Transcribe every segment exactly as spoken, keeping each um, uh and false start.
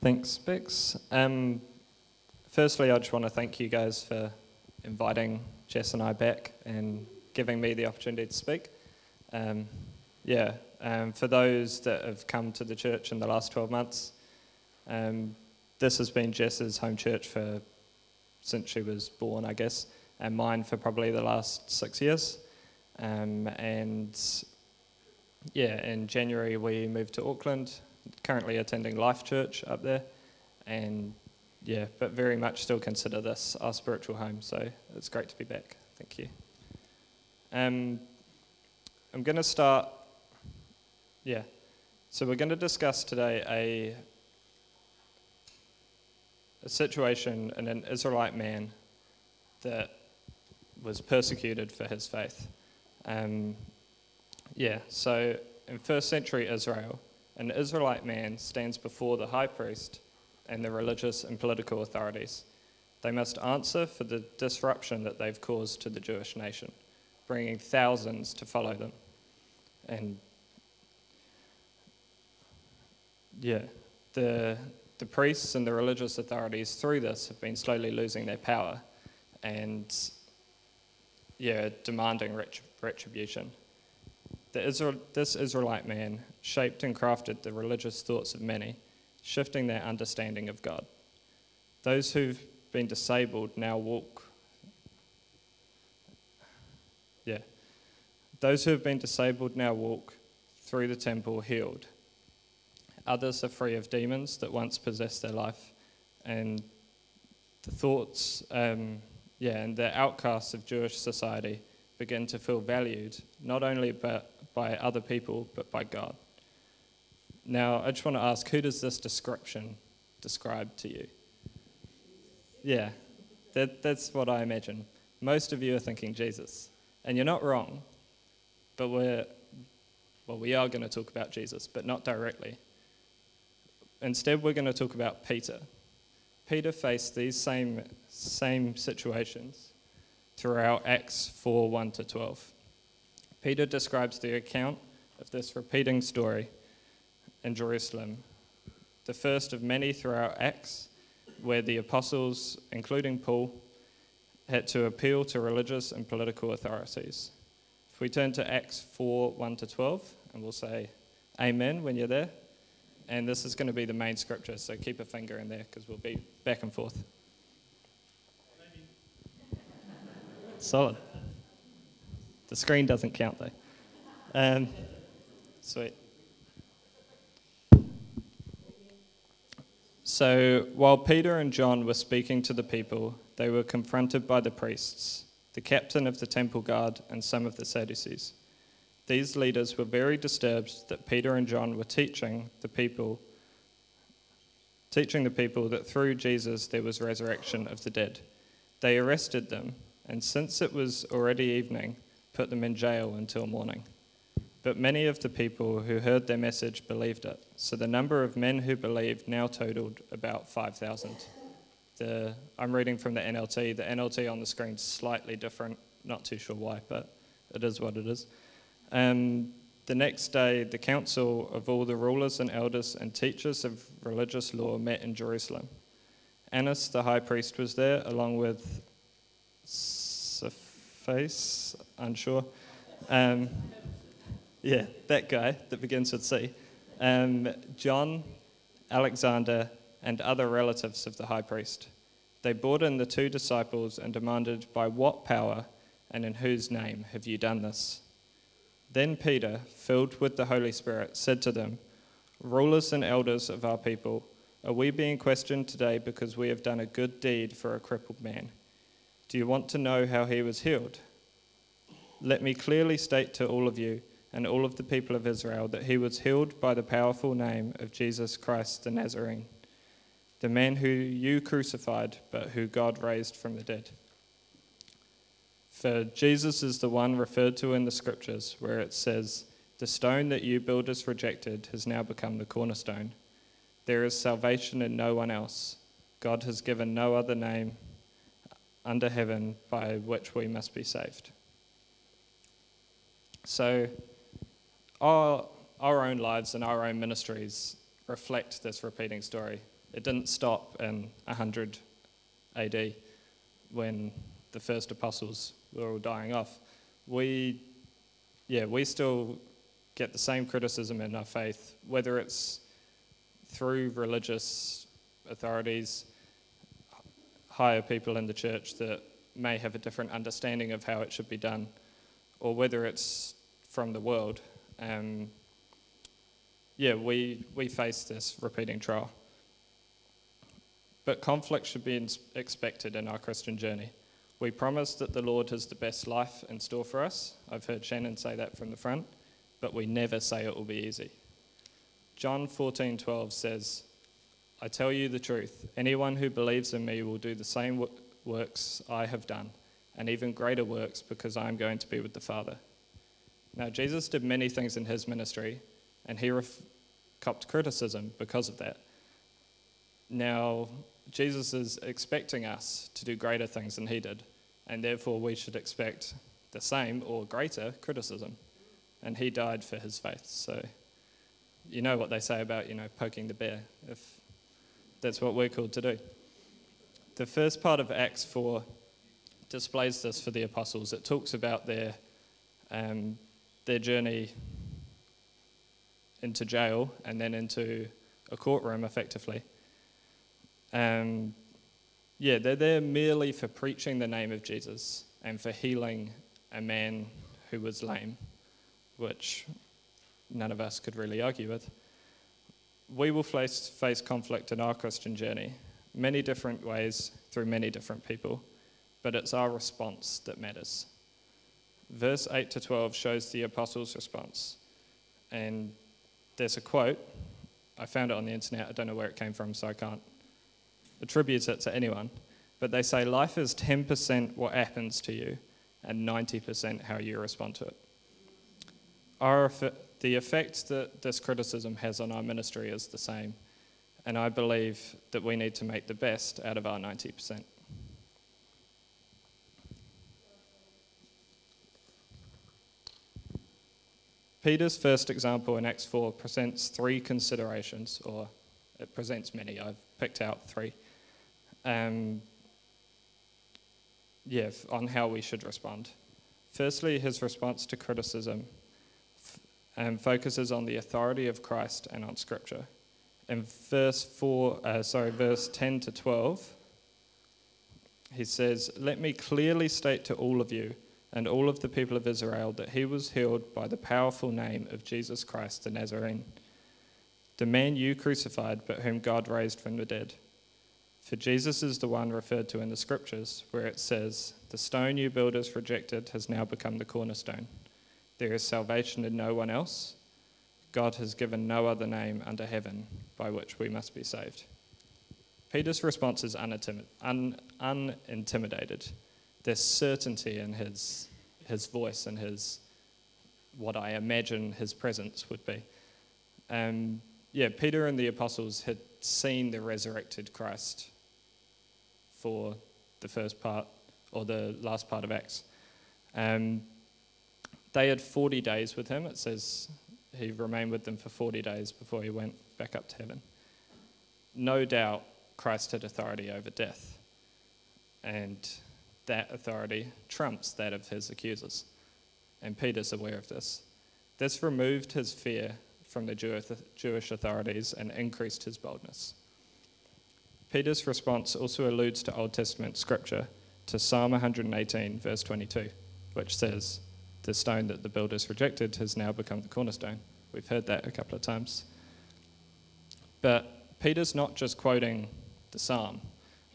Thanks, Bix. Um, firstly, I just want to thank you guys for inviting Jess and I back and giving me the opportunity to speak. Um, yeah, um, for those that have come to the church in the last twelve months, um, this has been Jess's home church for since she was born, I guess, and mine for probably the last six years. Um, and yeah, in January we moved to Auckland, currently attending Life Church up there, and yeah, but very much still consider this our spiritual home, so it's great to be back. Thank you. Um, I'm going to start, yeah, so we're going to discuss today a a situation in an Israelite man that was persecuted for his faith. Um, yeah, so in first century Israel, an Israelite man stands before the high priest and the religious and political authorities. They must answer for the disruption that they've caused to the Jewish nation, bringing thousands to follow them. And yeah, the the priests and the religious authorities through this have been slowly losing their power and yeah, demanding ret- retribution. The Israel, this Israelite man shaped and crafted the religious thoughts of many, shifting their understanding of God. Those who've been disabled now walk. Yeah. Those who have been disabled now walk through the temple healed. Others are free of demons that once possessed their life, and the thoughts, um, yeah, and the outcasts of Jewish society begin to feel valued, not only by, by other people, but by God. Now, I just want to ask, who does this description describe to you? Yeah, that, that's what I imagine. Most of you are thinking Jesus, and you're not wrong, but we're, well, we are going to talk about Jesus, but not directly. Instead, we're going to talk about Peter. Peter faced these same same situations throughout Acts four, one to twelve. Peter describes the account of this repeating story in Jerusalem, the first of many throughout Acts, where the apostles, including Paul, had to appeal to religious and political authorities. If we turn to Acts four, one to twelve, and we'll say amen when you're there, and this is going to be the main scripture, so keep a finger in there because we'll be back and forth. Solid. The screen doesn't count, though. Um, sweet. So while Peter and John were speaking to the people, they were confronted by the priests, the captain of the temple guard, and some of the Sadducees. These leaders were very disturbed that Peter and John were teaching the people, teaching the people that through Jesus there was resurrection of the dead. They arrested them, and since it was already evening, put them in jail until morning. But many of the people who heard their message believed it, so the number of men who believed now totaled about five thousand. The, I'm reading from the N L T. The N L T on the screen is slightly different, not too sure why, but it is what it is. Um, the next day, the council of all the rulers and elders and teachers of religious law met in Jerusalem. Annas, the high priest, was there, along with Face, unsure. Um, yeah, that guy that begins with C. Um, John, Alexander, and other relatives of the high priest. They brought in the two disciples and demanded, "By what power and in whose name have you done this?" Then Peter, filled with the Holy Spirit, said to them, "Rulers and elders of our people, are we being questioned today because we have done a good deed for a crippled man? Do you want to know how he was healed? Let me clearly state to all of you and all of the people of Israel that he was healed by the powerful name of Jesus Christ the Nazarene, the man who you crucified, but who God raised from the dead." For Jesus is the one referred to in the scriptures where it says, "The stone that you builders rejected has now become the cornerstone. There is salvation in no one else. God has given no other name under heaven by which we must be saved." So our, our own lives and our own ministries reflect this repeating story It didn't stop in one hundred A D when the first apostles were all dying off. We, yeah, we still get the same criticism in our faith, whether it's through religious authorities, higher people in the church that may have a different understanding of how it should be done, or whether it's from the world. Um, yeah, we we face this repeating trial. But conflict should be ins- expected in our Christian journey. We promise that the Lord has the best life in store for us. I've heard Shannon say that from the front, but we never say it will be easy. John fourteen twelve says, I tell you the truth, anyone who believes in me will do the same w- works I have done, and even greater works, because I am going to be with the Father. Now, Jesus did many things in his ministry, and he ref- copped criticism because of that. Now, Jesus is expecting us to do greater things than he did, and therefore we should expect the same or greater criticism. And he died for his faith. So you know what they say about, you know, poking the bear, if that's what we're called to do. The first part of Acts four displays this for the apostles. It talks about their um, their journey into jail and then into a courtroom, effectively. Um, yeah, they're there merely for preaching the name of Jesus and for healing a man who was lame, which none of us could really argue with. We will face, face conflict in our Christian journey, many different ways through many different people, but it's our response that matters. Verse eight to twelve shows the apostles' response, and there's a quote. I found it on the internet. I don't know where it came from, so I can't attribute it to anyone, but they say, life is ten percent what happens to you and ninety percent how you respond to it. Our, the effect that this criticism has on our ministry is the same, and I believe that we need to make the best out of our ninety percent. Peter's first example in Acts four presents three considerations, or it presents many. I've picked out three. Um, yeah, on how we should respond. Firstly, his response to criticism f- um, focuses on the authority of Christ and on Scripture. In verse four, uh, sorry, verse ten to twelve, he says, "Let me clearly state to all of you and all of the people of Israel that he was healed by the powerful name of Jesus Christ the Nazarene, the man you crucified, but whom God raised from the dead. For Jesus is the one referred to in the Scriptures, where it says, the stone you builders rejected has now become the cornerstone. There is salvation in no one else. God has given no other name under heaven by which we must be saved." Peter's response is unintim- un- unintimidated. There's certainty in his, his voice and his, what I imagine his presence would be. Um... Yeah, Peter and the apostles had seen the resurrected Christ for the first part, or the last part of Acts. Um, they had forty days with him. It says he remained with them for forty days before he went back up to heaven. No doubt Christ had authority over death, and that authority trumps that of his accusers. And Peter's aware of this. This removed his fear from the Jewish authorities and increased his boldness. Peter's response also alludes to Old Testament scripture, to Psalm one eighteen, verse twenty-two, which says, the stone that the builders rejected has now become the cornerstone. We've heard that a couple of times. But Peter's not just quoting the psalm.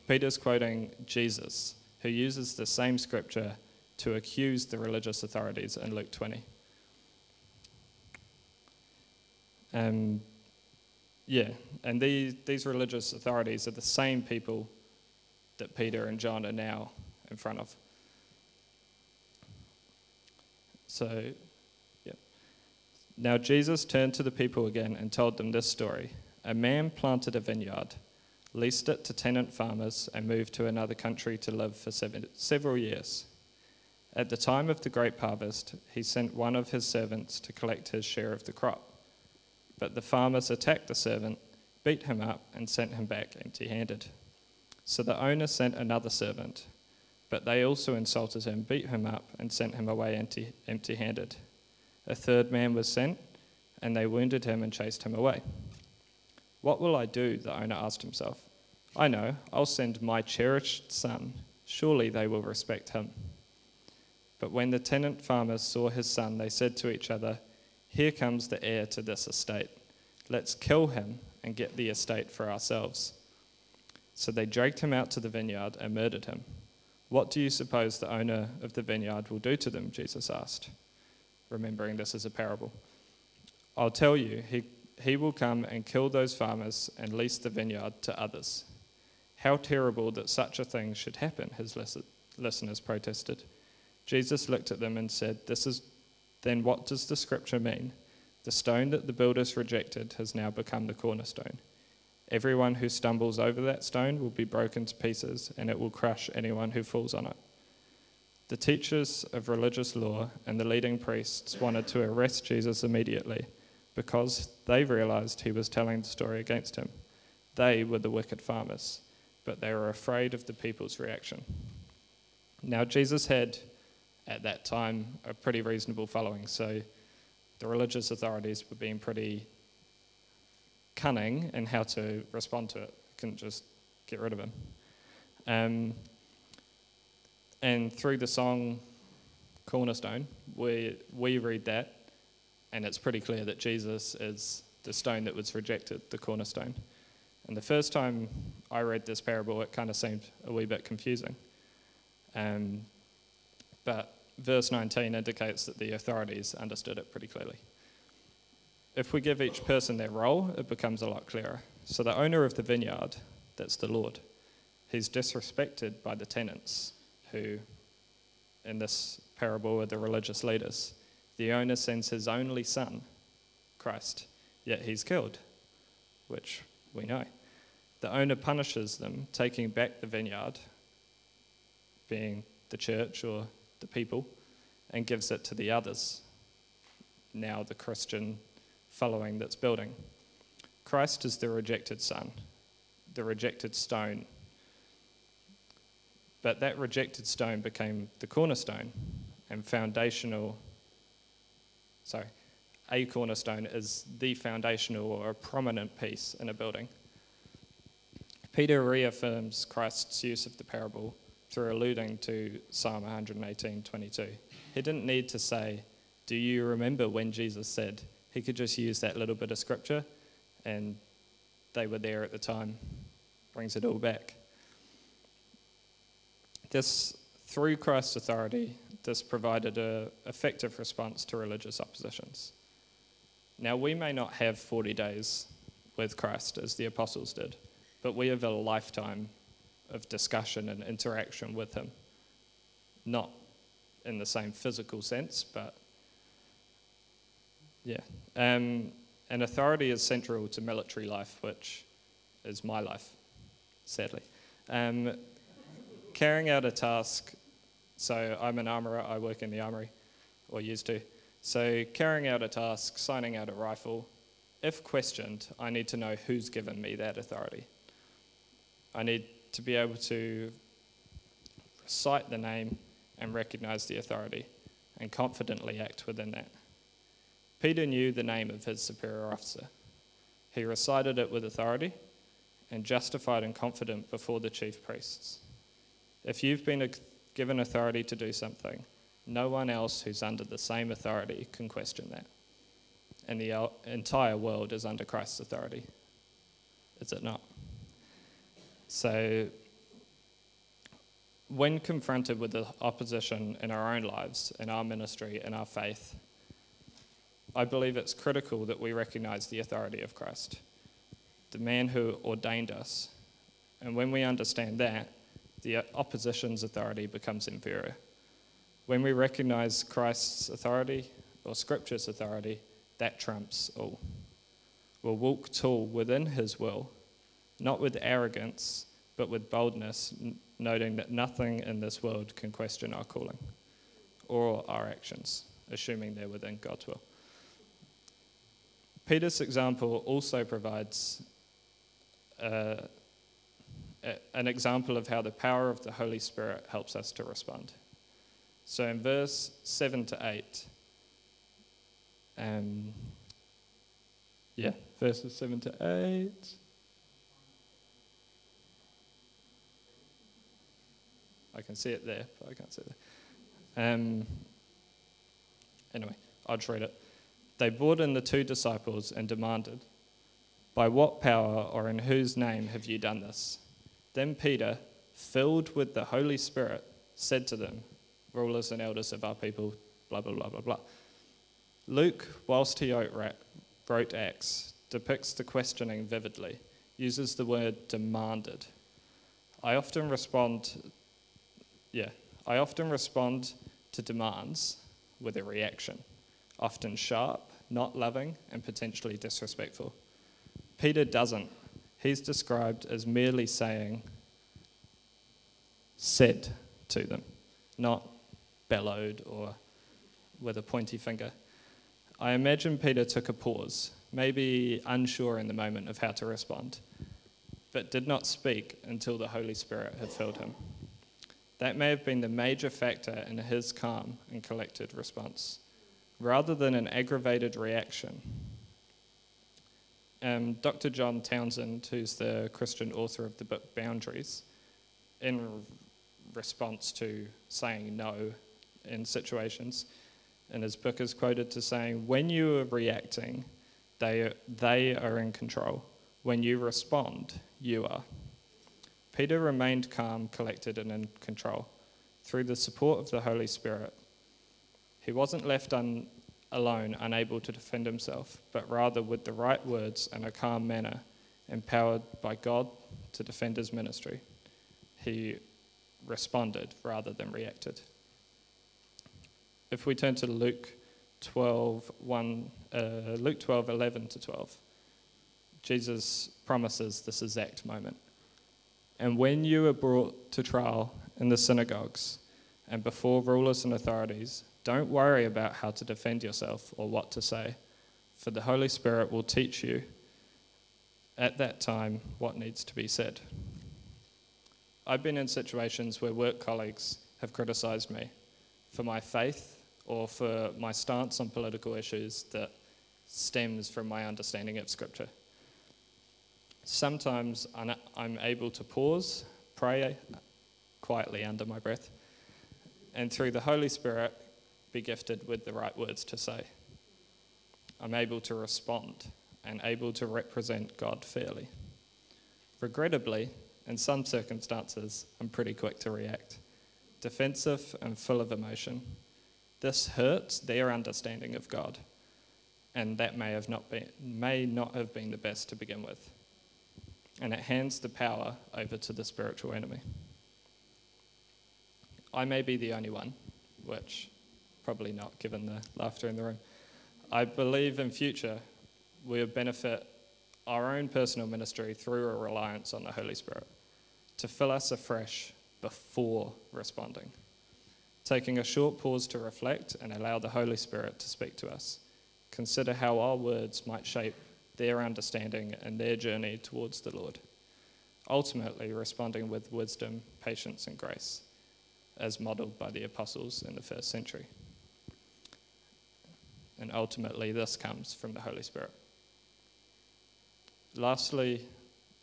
Peter's quoting Jesus, who uses the same scripture to accuse the religious authorities in Luke twenty. Um, yeah, and these, these religious authorities are the same people that Peter and John are now in front of. So, yeah. Now Jesus turned to the people again and told them this story. A man planted a vineyard, leased it to tenant farmers, and moved to another country to live for seven, several years. At the time of the grape harvest, he sent one of his servants to collect his share of the crop. But the farmers attacked the servant, beat him up, and sent him back empty-handed. So the owner sent another servant, but they also insulted him, beat him up, and sent him away empty, empty-handed. A third man was sent, and they wounded him and chased him away. What will I do? The owner asked himself. I know, I'll send my cherished son. Surely they will respect him. But when the tenant farmers saw his son, they said to each other, Here comes the heir to this estate. Let's kill him and get the estate for ourselves. So they dragged him out to the vineyard and murdered him. What do you suppose the owner of the vineyard will do to them? Jesus asked, remembering this is a parable. I'll tell you, he, he will come and kill those farmers and lease the vineyard to others. How terrible that such a thing should happen, his listen, listeners protested. Jesus looked at them and said, This is then what does the scripture mean? The stone that the builders rejected has now become the cornerstone. Everyone who stumbles over that stone will be broken to pieces, and it will crush anyone who falls on it. The teachers of religious law and the leading priests wanted to arrest Jesus immediately because they realized he was telling the story against him. They were the wicked farmers, but they were afraid of the people's reaction. Now Jesus had, at that time, a pretty reasonable following, so the religious authorities were being pretty cunning in how to respond to it. Couldn't just get rid of him. Um, and through the song Cornerstone, we, we read that, and it's pretty clear that Jesus is the stone that was rejected, the cornerstone. And the first time I read this parable, it kind of seemed a wee bit confusing. Um, but verse nineteen indicates that the authorities understood it pretty clearly. If we give each person their role, it becomes a lot clearer. So the owner of the vineyard, that's the Lord, he's disrespected by the tenants, who in this parable are the religious leaders. The owner sends his only son, Christ, yet he's killed, which we know. The owner punishes them, taking back the vineyard, being the church or the people, and gives it to the others, now the Christian following that's building. Christ is the rejected son, the rejected stone. But that rejected stone became the cornerstone and foundational, sorry, a cornerstone is the foundational or a prominent piece in a building. Peter reaffirms Christ's use of the parable through alluding to Psalm one eighteen twenty-two. He didn't need to say, do you remember when Jesus said? He could just use that little bit of scripture, and they were there at the time. Brings it all back. This, through Christ's authority, this provided an effective response to religious oppositions. Now, we may not have forty days with Christ as the apostles did, but we have a lifetime of discussion and interaction with him. Not in the same physical sense, but Yeah, um, and authority is central to military life, which is my life, sadly. Um, carrying out a task, so I'm an armourer, I work in the armoury, or used to. So carrying out a task, signing out a rifle, if questioned, I need to know who's given me that authority. I need to be able to recite the name and recognise the authority and confidently act within that. Peter knew the name of his superior officer. He recited it with authority and justified and confident before the chief priests. If you've been given authority to do something, no one else who's under the same authority can question that. And the entire world is under Christ's authority. Is it not? So when confronted with the opposition in our own lives, in our ministry, in our faith, I believe it's critical that we recognise the authority of Christ, the man who ordained us. And when we understand that, the opposition's authority becomes inferior. When we recognise Christ's authority or Scripture's authority, that trumps all. We'll walk tall within his will, not with arrogance, but with boldness, n- noting that nothing in this world can question our calling or our actions, assuming they're within God's will. Peter's example also provides uh, a, an example of how the power of the Holy Spirit helps us to respond. So in verse seven to eight, um, yeah, verses seven to eight. I can see it there, but I can't see it there. Um, anyway, I'll just read it. They brought in the two disciples and demanded, "By what power or in whose name have you done this?" Then Peter, filled with the Holy Spirit, said to them, "Rulers and elders of our people," blah, blah, blah, blah, blah. Luke, whilst he wrote Acts, depicts the questioning vividly, uses the word demanded. I often respond... Yeah, I often respond to demands with a reaction, often sharp, not loving, and potentially disrespectful. Peter doesn't. He's described as merely saying, said to them, not bellowed or with a pointy finger. I imagine Peter took a pause, maybe unsure in the moment of how to respond, but did not speak until the Holy Spirit had filled him. That may have been the major factor in his calm and collected response, rather than an aggravated reaction. Um, Doctor John Townsend, who's the Christian author of the book Boundaries, in re- response to saying no in situations, in his book is quoted to saying, "When you are reacting, they are, they are in control. When you respond, you are." Peter remained calm, collected, and in control through the support of the Holy Spirit. He wasn't left un- alone, unable to defend himself, but rather with the right words and a calm manner, empowered by God to defend his ministry. He responded rather than reacted. If we turn to Luke twelve, one, uh, Luke twelve, eleven to twelve, Jesus promises this exact moment. "And when you are brought to trial in the synagogues and before rulers and authorities, don't worry about how to defend yourself or what to say, for the Holy Spirit will teach you at that time what needs to be said." I've been in situations where work colleagues have criticised me for my faith or for my stance on political issues that stems from my understanding of Scripture. Sometimes I'm able to pause, pray quietly under my breath, and through the Holy Spirit be gifted with the right words to say. I'm able to respond and able to represent God fairly. Regrettably, in some circumstances, I'm pretty quick to react, defensive and full of emotion. This hurts their understanding of God, and that may have not been, may not have been the best to begin with. And it hands the power over to the spiritual enemy. I may be the only one, which probably not given the laughter in the room. I believe in future we will benefit our own personal ministry through a reliance on the Holy Spirit to fill us afresh before responding, taking a short pause to reflect and allow the Holy Spirit to speak to us. Consider how our words might shape their understanding and their journey towards the Lord, ultimately responding with wisdom, patience, and grace, as modelled by the apostles in the first century. And ultimately, this comes from the Holy Spirit. Lastly,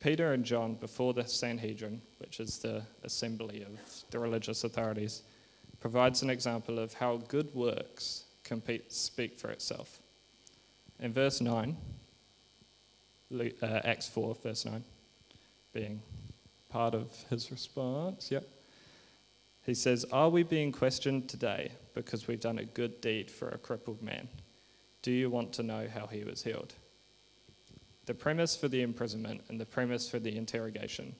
Peter and John, before the Sanhedrin, which is the assembly of the religious authorities, provides an example of how good works can speak for itself. In verse nine, Luke, uh, Acts four, verse nine, being part of his response, yep. He says, "Are we being questioned today because we've done a good deed for a crippled man? Do you want to know how he was healed?" The premise for the imprisonment and the premise for the interrogation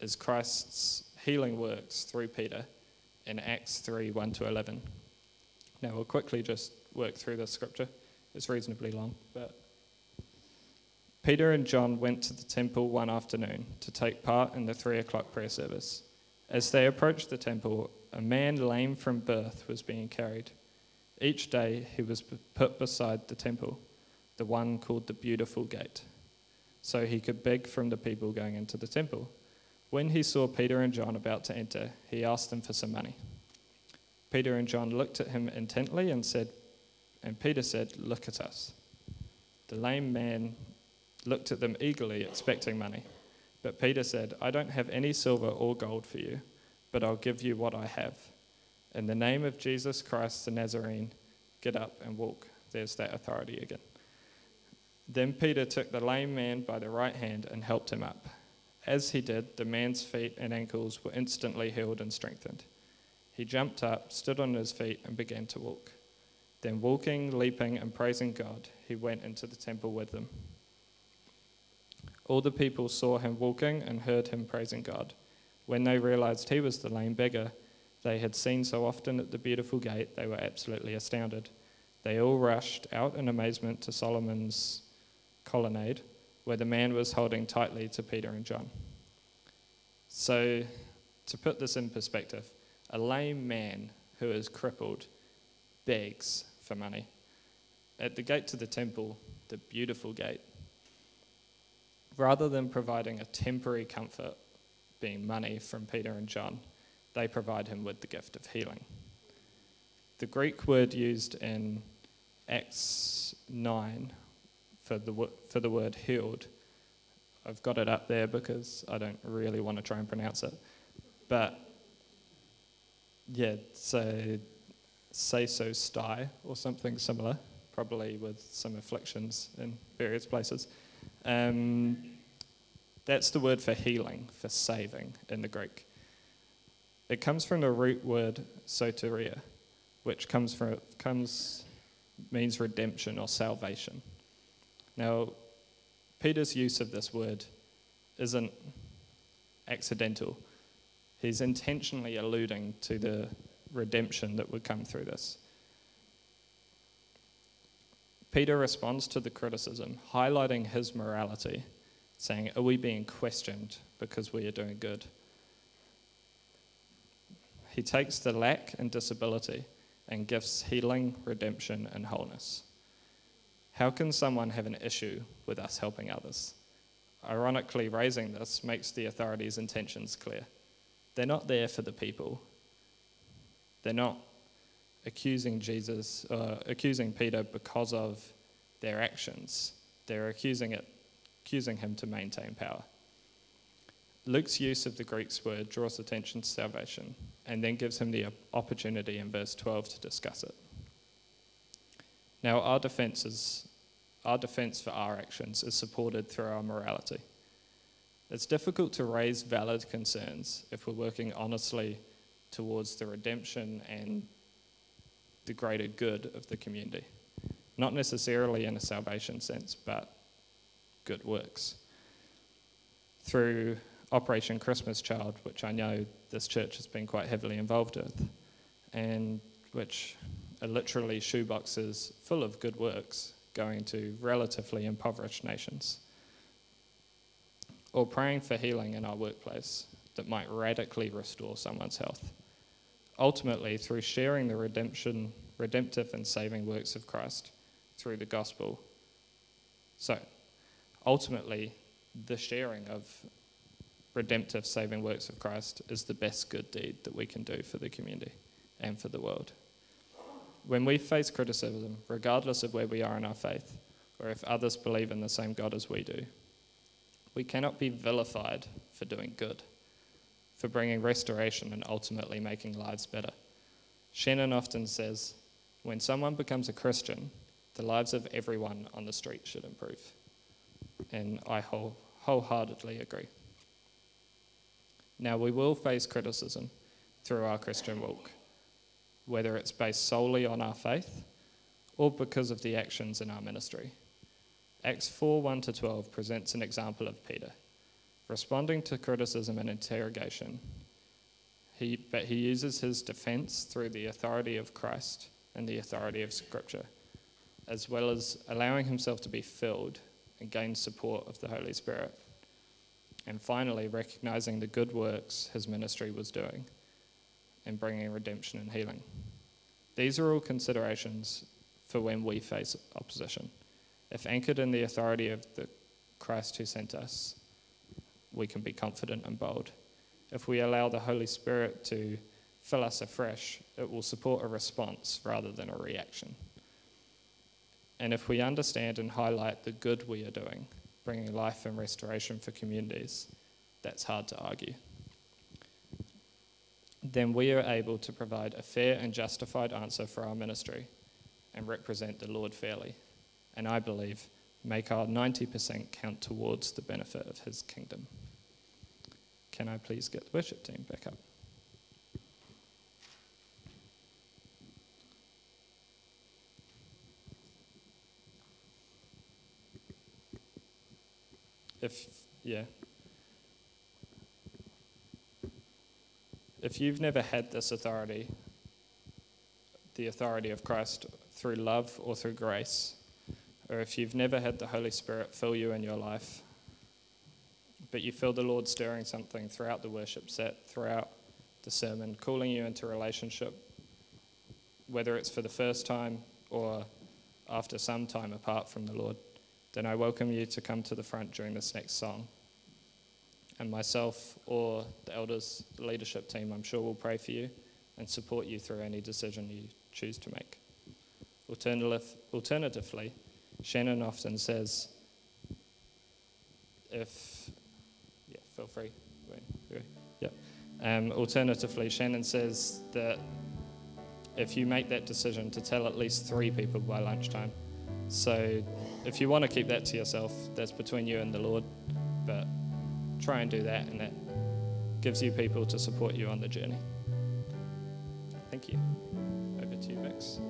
is Christ's healing works through Peter in Acts three, one to eleven. Now we'll quickly just work through this scripture. It's reasonably long, but... Peter and John went to the temple one afternoon to take part in the three o'clock prayer service. As they approached the temple, a man lame from birth was being carried. Each day he was put beside the temple, the one called the Beautiful Gate, so he could beg from the people going into the temple. When he saw Peter and John about to enter, he asked them for some money. Peter and John looked at him intently and said, and Peter said, "Look at us." The lame man looked at them eagerly, expecting money. But Peter said, "I don't have any silver or gold for you, but I'll give you what I have. In the name of Jesus Christ the Nazarene, get up and walk." There's that authority again. Then Peter took the lame man by the right hand and helped him up. As he did, the man's feet and ankles were instantly healed and strengthened. He jumped up, stood on his feet, and began to walk. Then walking, leaping, and praising God, he went into the temple with them. All the people saw him walking and heard him praising God. When they realized he was the lame beggar they had seen so often at the Beautiful Gate, they were absolutely astounded. They all rushed out in amazement to Solomon's colonnade, where the man was holding tightly to Peter and John. So, to put this in perspective, a lame man who is crippled begs for money. At the gate to the temple, the Beautiful Gate, rather than providing a temporary comfort, being money from Peter and John, they provide him with the gift of healing. The Greek word used in Acts nine for the wo- for the word healed, I've got it up there because I don't really want to try and pronounce it, but yeah, so seisostai or something similar, probably with some afflictions in various places. Um, that's the word for healing, for saving in the Greek. It comes from the root word soteria, which comes from comes means redemption or salvation. Now, Peter's use of this word isn't accidental. He's intentionally alluding to the redemption that would come through this. Peter responds to the criticism, highlighting his morality, saying, "Are we being questioned because we are doing good?" He takes the lack and disability and gives healing, redemption, and wholeness. How can someone have an issue with us helping others? Ironically, raising this makes the authorities' intentions clear. They're not there for the people. They're not accusing Jesus, uh, accusing Peter because of their actions. They're accusing it, accusing him to maintain power. Luke's use of the Greek word draws attention to salvation and then gives him the opportunity in verse twelve to discuss it. Now, our defense is, our defense for our actions is supported through our morality. It's difficult to raise valid concerns if we're working honestly towards the redemption and the greater good of the community. Not necessarily in a salvation sense, but good works. Through Operation Christmas Child, which I know this church has been quite heavily involved with, and which are literally shoeboxes full of good works going to relatively impoverished nations. Or praying for healing in our workplace that might radically restore someone's health. Ultimately, through sharing the redemption, redemptive and saving works of Christ through the gospel. So, ultimately, the sharing of redemptive, saving works of Christ is the best good deed that we can do for the community and for the world. When we face criticism, regardless of where we are in our faith, or if others believe in the same God as we do, we cannot be vilified for doing good, for bringing restoration and ultimately making lives better. Shannon often says, when someone becomes a Christian, the lives of everyone on the street should improve. And I whole, wholeheartedly agree. Now, we will face criticism through our Christian walk, whether it's based solely on our faith or because of the actions in our ministry. Acts four, one to twelve presents an example of Peter responding to criticism and interrogation, he, but he uses his defense through the authority of Christ and the authority of Scripture, as well as allowing himself to be filled and gain support of the Holy Spirit. And finally, recognizing the good works his ministry was doing and bringing redemption and healing. These are all considerations for when we face opposition. If anchored in the authority of the Christ who sent us, we can be confident and bold. If we allow the Holy Spirit to fill us afresh, it will support a response rather than a reaction. And if we understand and highlight the good we are doing, bringing life and restoration for communities, that's hard to argue. Then we are able to provide a fair and justified answer for our ministry and represent the Lord fairly. And I believe make our ninety percent count towards the benefit of his kingdom. Can I please get the worship team back up? If, yeah. If you've never had this authority, the authority of Christ through love or through grace, or if you've never had the Holy Spirit fill you in your life, but you feel the Lord stirring something throughout the worship set, throughout the sermon, calling you into relationship, whether it's for the first time or after some time apart from the Lord, then I welcome you to come to the front during this next song. And myself or the elders, the leadership team, I'm sure will pray for you and support you through any decision you choose to make. Alternatively, Shannon often says, if, yeah, feel free. Yeah. Um, alternatively, Shannon says that if you make that decision to tell at least three people by lunchtime. So if you want to keep that to yourself, that's between you and the Lord, but try and do that, and that gives you people to support you on the journey. Thank you. Over to you, Max.